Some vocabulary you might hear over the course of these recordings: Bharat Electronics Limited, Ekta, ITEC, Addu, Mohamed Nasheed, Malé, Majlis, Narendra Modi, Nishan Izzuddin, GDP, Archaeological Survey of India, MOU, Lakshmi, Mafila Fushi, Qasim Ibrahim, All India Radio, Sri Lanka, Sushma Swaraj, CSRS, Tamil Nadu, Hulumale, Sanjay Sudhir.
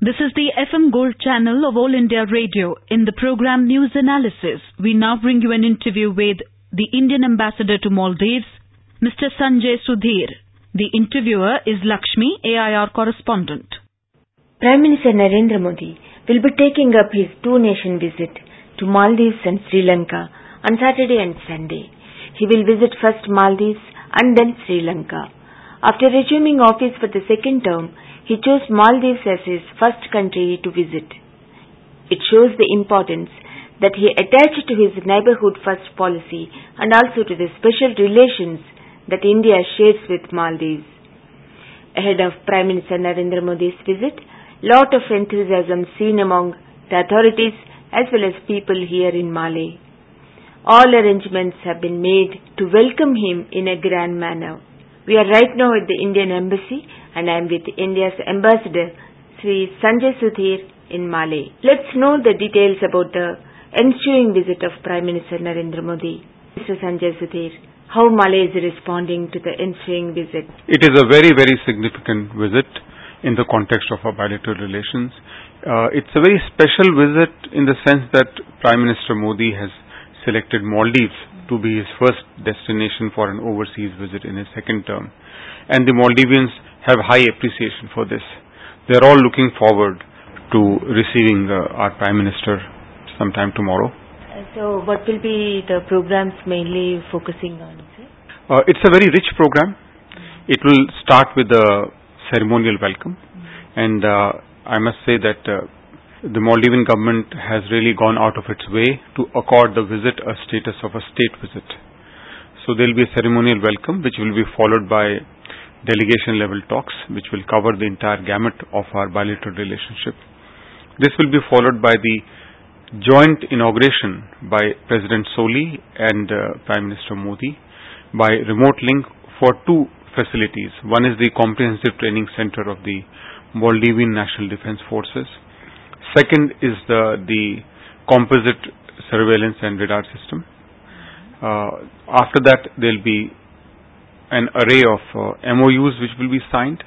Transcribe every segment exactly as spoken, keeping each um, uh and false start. This is the F M Gold channel of All India Radio. In the program News Analysis, we now bring you an interview with the Indian ambassador to Maldives, Mister Sanjay Sudhir. The interviewer is Lakshmi, A I R correspondent. Prime Minister Narendra Modi will be taking up his two-nation visit to Maldives and Sri Lanka on Saturday and Sunday. He will visit first Maldives and then Sri Lanka. After resuming office for the second term, he chose Maldives as his first country to visit. It shows the importance that he attached to his neighbourhood-first policy and also to the special relations that India shares with Maldives. Ahead of Prime Minister Narendra Modi's visit, lot of enthusiasm seen among the authorities as well as people here in Malé. All arrangements have been made to welcome him in a grand manner. We are right now at the Indian Embassy and I am with India's Ambassador, Sri Sanjay Sudhir in Malé. Let's know the details about the ensuing visit of Prime Minister Narendra Modi. Mister Sanjay Sudhir, how Malé is responding to the ensuing visit? It is a very, very significant visit in the context of our bilateral relations. Uh, it's a very special visit in the sense that Prime Minister Modi has selected Maldives to be his first destination for an overseas visit in his second term. And the Maldivians have high appreciation for this. They're all looking forward to receiving uh, our Prime Minister sometime tomorrow. Uh, so what will be the programs mainly focusing on? Uh, it's a very rich program. Mm-hmm. It will start with the ceremonial welcome. Mm-hmm. And uh, I must say that uh, the Maldivian government has really gone out of its way to accord the visit a status of a state visit. So there will be a ceremonial welcome which will be followed by delegation level talks which will cover the entire gamut of our bilateral relationship. This will be followed by the joint inauguration by President Soli and uh, Prime Minister Modi by remote link for two facilities. One is the Comprehensive Training Center of the Maldivian National Defense Forces. Second is the, the composite surveillance and radar system. Uh, after that there will be an array of uh, M O Us which will be signed,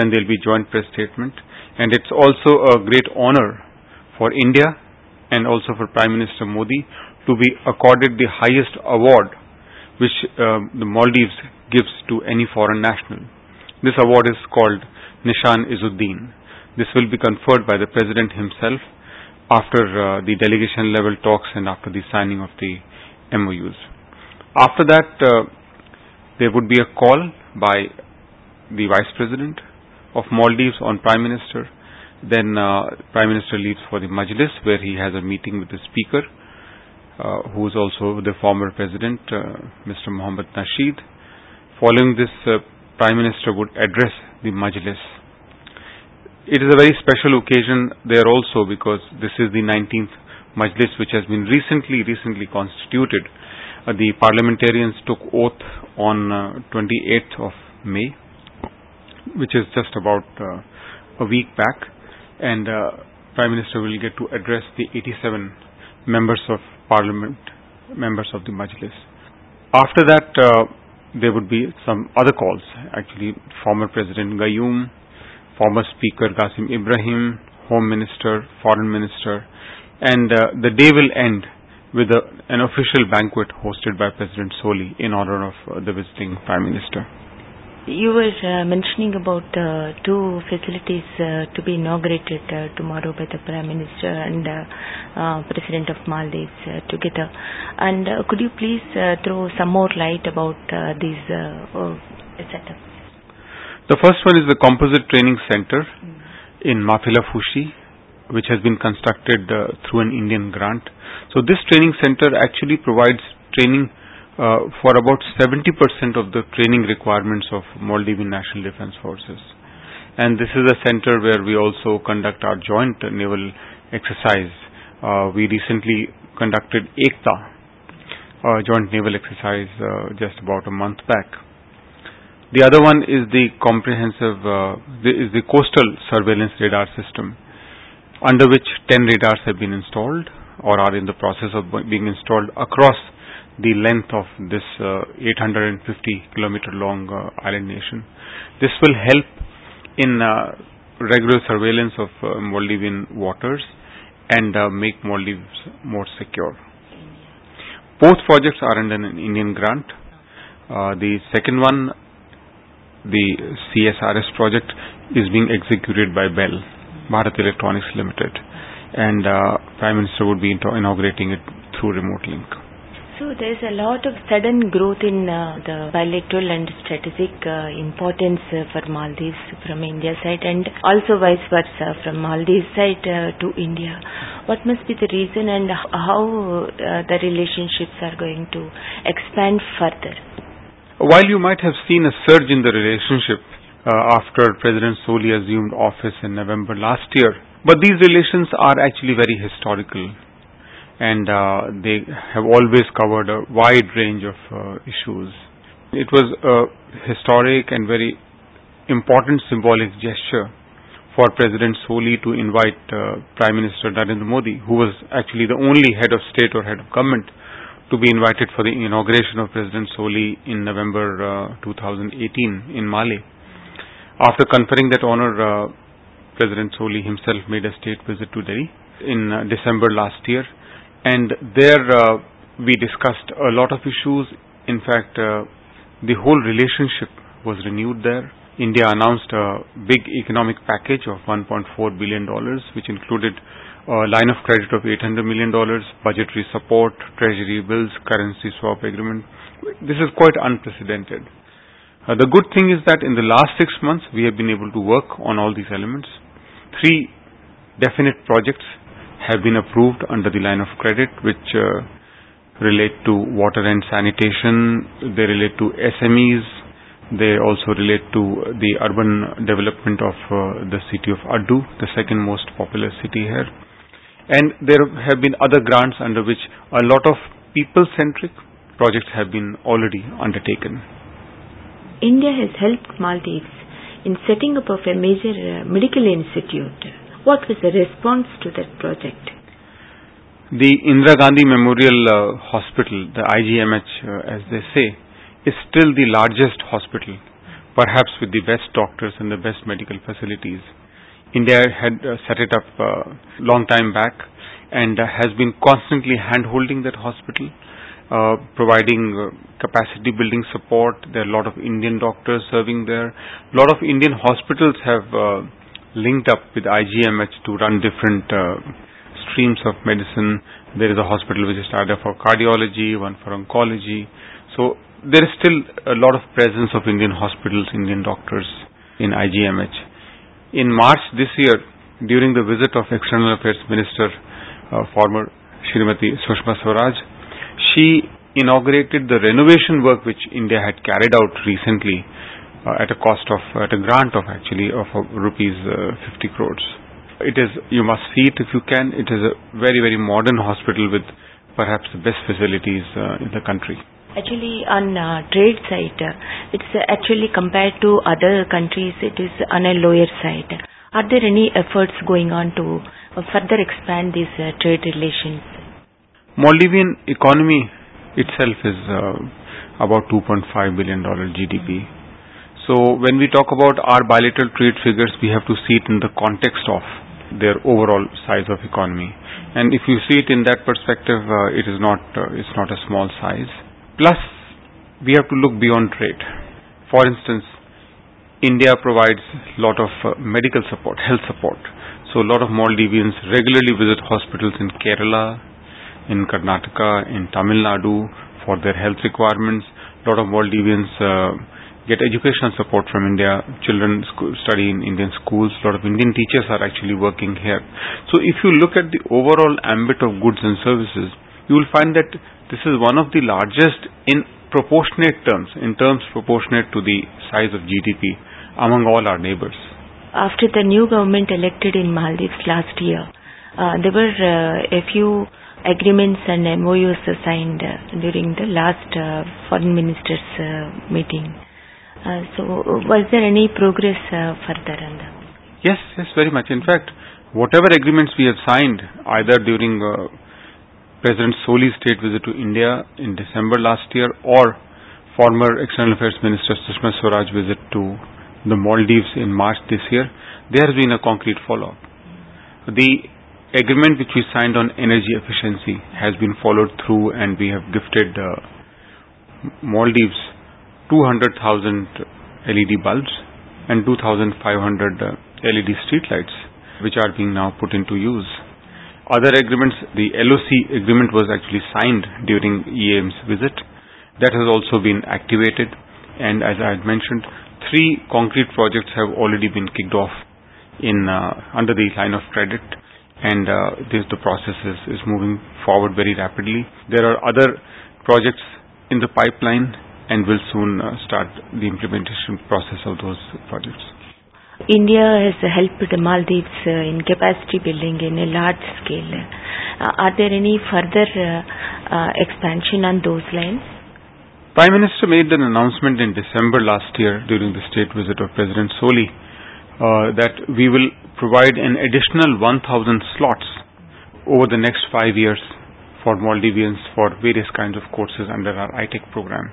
then there will be joint press statement, and it's also a great honor for India and also for Prime Minister Modi to be accorded the highest award which uh, the Maldives gives to any foreign national. This award is called Nishan Izzuddin. This will be conferred by the President himself after uh, the delegation level talks and after the signing of the M O Us. After that, uh, there would be a call by the Vice President of Maldives on Prime Minister. Then uh, Prime Minister leaves for the Majlis where he has a meeting with the Speaker, uh, who is also the former President, uh, Mister Mohamed Nasheed. Following this, uh, Prime Minister would address the Majlis. It is a very special occasion there also because this is the nineteenth Majlis which has been recently, recently constituted. Uh, the parliamentarians took oath on uh, twenty-eighth of May, which is just about uh, a week back, and uh, Prime Minister will get to address the eighty-seven members of Parliament, members of the Majlis. After that, uh, there would be some other calls. Actually, former President Gayoom, former Speaker Qasim Ibrahim, Home Minister, Foreign Minister, and uh, the day will end with a, an official banquet hosted by President Soli in honor of uh, the visiting Prime Minister. You were uh, mentioning about uh, two facilities uh, to be inaugurated uh, tomorrow by the Prime Minister and uh, uh, President of Maldives uh, together. And uh, could you please uh, throw some more light about uh, these uh, setups? The first one is the Composite Training Center mm. in Mafila Fushi, which has been constructed uh, through an Indian grant. So this training center actually provides training uh, for about seventy percent of the training requirements of Maldivian National Defense Forces. And this is a center where we also conduct our joint naval exercise. Uh, we recently conducted Ekta, a joint naval exercise uh, just about a month back. The other one is the comprehensive, uh, the, is the coastal surveillance radar system, under which ten radars have been installed or are in the process of being installed across the length of this uh, eight hundred fifty kilometer long uh, island nation. This will help in uh, regular surveillance of uh, Maldivian waters and uh, make Maldives more secure. Both projects are under an Indian grant. Uh, the second one, the C S R S project, is being executed by Bell, Bharat Electronics Limited, and uh, Prime Minister would be inaugurating it through remote link. So there is a lot of sudden growth in uh, the bilateral and strategic uh, importance uh, for Maldives from India's side, and also vice versa from Maldives' side uh, to India. What must be the reason, and how uh, the relationships are going to expand further? While you might have seen a surge in the relationship uh, after President Soli assumed office in November last year, but these relations are actually very historical, and uh, they have always covered a wide range of uh, issues. It was a historic and very important symbolic gesture for President Soli to invite uh, Prime Minister Narendra Modi, who was actually the only head of state or head of government to be invited for the inauguration of President Soli in November uh, twenty eighteen in Malé. After conferring that honor, uh, President Soli himself made a state visit to Delhi in uh, December last year, and there uh, we discussed a lot of issues. In fact, uh, the whole relationship was renewed there. India announced a big economic package of one point four billion dollars, which included a line of credit of eight hundred million dollars, budgetary support, treasury bills, currency swap agreement. This is quite unprecedented. Uh, the good thing is that in the last six months, we have been able to work on all these elements. Three definite projects have been approved under the line of credit, which uh, relate to water and sanitation. They relate to S M Es. They also relate to the urban development of uh, the city of Addu, the second most populous city here. And there have been other grants under which a lot of people-centric projects have been already undertaken. India has helped Maldives in setting up of a major uh, medical institute. What was the response to that project? The Indira Gandhi Memorial uh, Hospital, the I G M H uh, as they say, is still the largest hospital, perhaps with the best doctors and the best medical facilities. India had uh, set it up uh, long time back and uh, has been constantly hand-holding that hospital, uh, providing uh, capacity building support. There are a lot of Indian doctors serving there. A lot of Indian hospitals have uh, linked up with I G M H to run different uh, streams of medicine. There is a hospital which is started for cardiology, one for oncology. So there is still a lot of presence of Indian hospitals, Indian doctors in I G M H. In March this year, during the visit of External Affairs Minister, uh, former Shrimati Sushma Swaraj, she inaugurated the renovation work which India had carried out recently, Uh, at a cost of, at a grant of actually of uh, rupees uh, fifty crores. It is, you must see it if you can, it is a very, very modern hospital with perhaps the best facilities uh, in the country. Actually, on uh, trade side, uh, it's uh, actually compared to other countries, it is on a lower side. Are there any efforts going on to uh, further expand these uh, trade relations? Maldivian economy itself is uh, about two point five billion dollars G D P. Mm-hmm. So when we talk about our bilateral trade figures, we have to see it in the context of their overall size of economy. And if you see it in that perspective, uh, it is not uh, it's not a small size. Plus, we have to look beyond trade. For instance, India provides a lot of uh, medical support, health support. So a lot of Maldivians regularly visit hospitals in Kerala, in Karnataka, in Tamil Nadu for their health requirements. A lot of Maldivians Uh, get educational support from India. Children school, study in Indian schools. A lot of Indian teachers are actually working here. So if you look at the overall ambit of goods and services, you will find that this is one of the largest in proportionate terms, in terms proportionate to the size of G D P among all our neighbors. After the new government elected in Maldives last year, uh, there were uh, a few agreements and M O Us signed uh, during the last uh, foreign minister's uh, meeting. Uh, so, was there any progress uh, further on that? Yes, yes, very much. In fact, whatever agreements we have signed, either during uh, President Soli's state visit to India in December last year or former External Affairs Minister Sushma Swaraj visit to the Maldives in March this year, there has been a concrete follow-up. The agreement which we signed on energy efficiency has been followed through, and we have gifted uh, Maldives two hundred thousand L E D bulbs and two thousand five hundred uh, L E D streetlights, which are being now put into use. Other agreements, the L O C agreement was actually signed during E A M's visit. That has also been activated, and as I had mentioned, three concrete projects have already been kicked off in uh, under the line of credit, and uh, this, the process is, is moving forward very rapidly. There are other projects in the pipeline, and will soon uh, start the implementation process of those projects. India has helped the Maldives uh, in capacity building in a large scale. Uh, are there any further uh, uh, expansion on those lines? Prime Minister made an announcement in December last year during the state visit of President Soli uh, that we will provide an additional one thousand slots over the next five years for Maldivians for various kinds of courses under our I TEC program.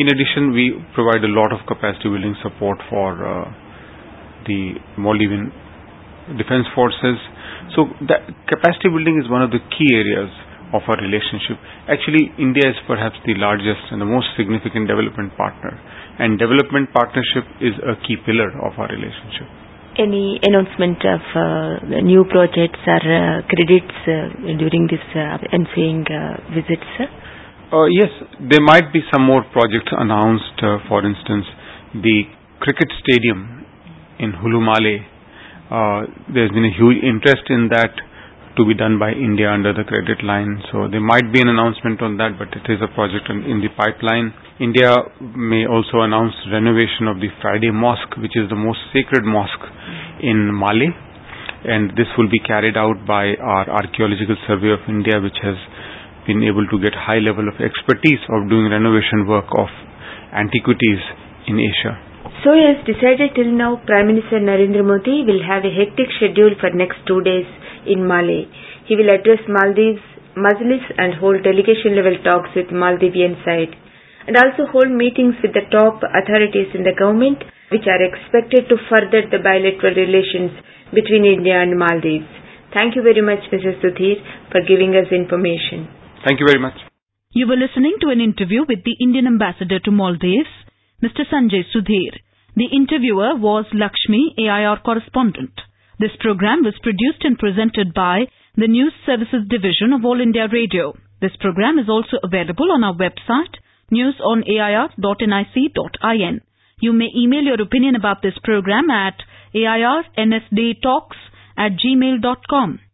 In addition, we provide a lot of capacity building support for uh, the Maldivian Defense Forces. So that capacity building is one of the key areas of our relationship. Actually, India is perhaps the largest and the most significant development partner, and development partnership is a key pillar of our relationship. Any announcement of uh, new projects or uh, credits uh, during this uh, ensuing uh, visits, sir? Uh, yes, there might be some more projects announced. Uh, for instance, the cricket stadium in Hulumale. Uh, there's been a huge interest in that to be done by India under the credit line. So there might be an announcement on that, but it is a project in, in the pipeline. India may also announce renovation of the Friday Mosque, which is the most sacred mosque in Malé. And this will be carried out by our Archaeological Survey of India, which has been able to get high level of expertise of doing renovation work of antiquities in Asia. So as decided till now, Prime Minister Narendra Modi will have a hectic schedule for next two days in Malé. He will address Maldives, Majlis and hold delegation level talks with Maldivian side, and also hold meetings with the top authorities in the government, which are expected to further the bilateral relations between India and Maldives. Thank you very much, Mister Sudhir, for giving us information. Thank you very much. You were listening to an interview with the Indian ambassador to Maldives, Mister Sanjay Sudhir. The interviewer was Lakshmi, A I R correspondent. This program was produced and presented by the News Services Division of All India Radio. This program is also available on our website, news on a i r dot n i c dot i n. You may email your opinion about this program at a i r n s d talks at gmail dot com.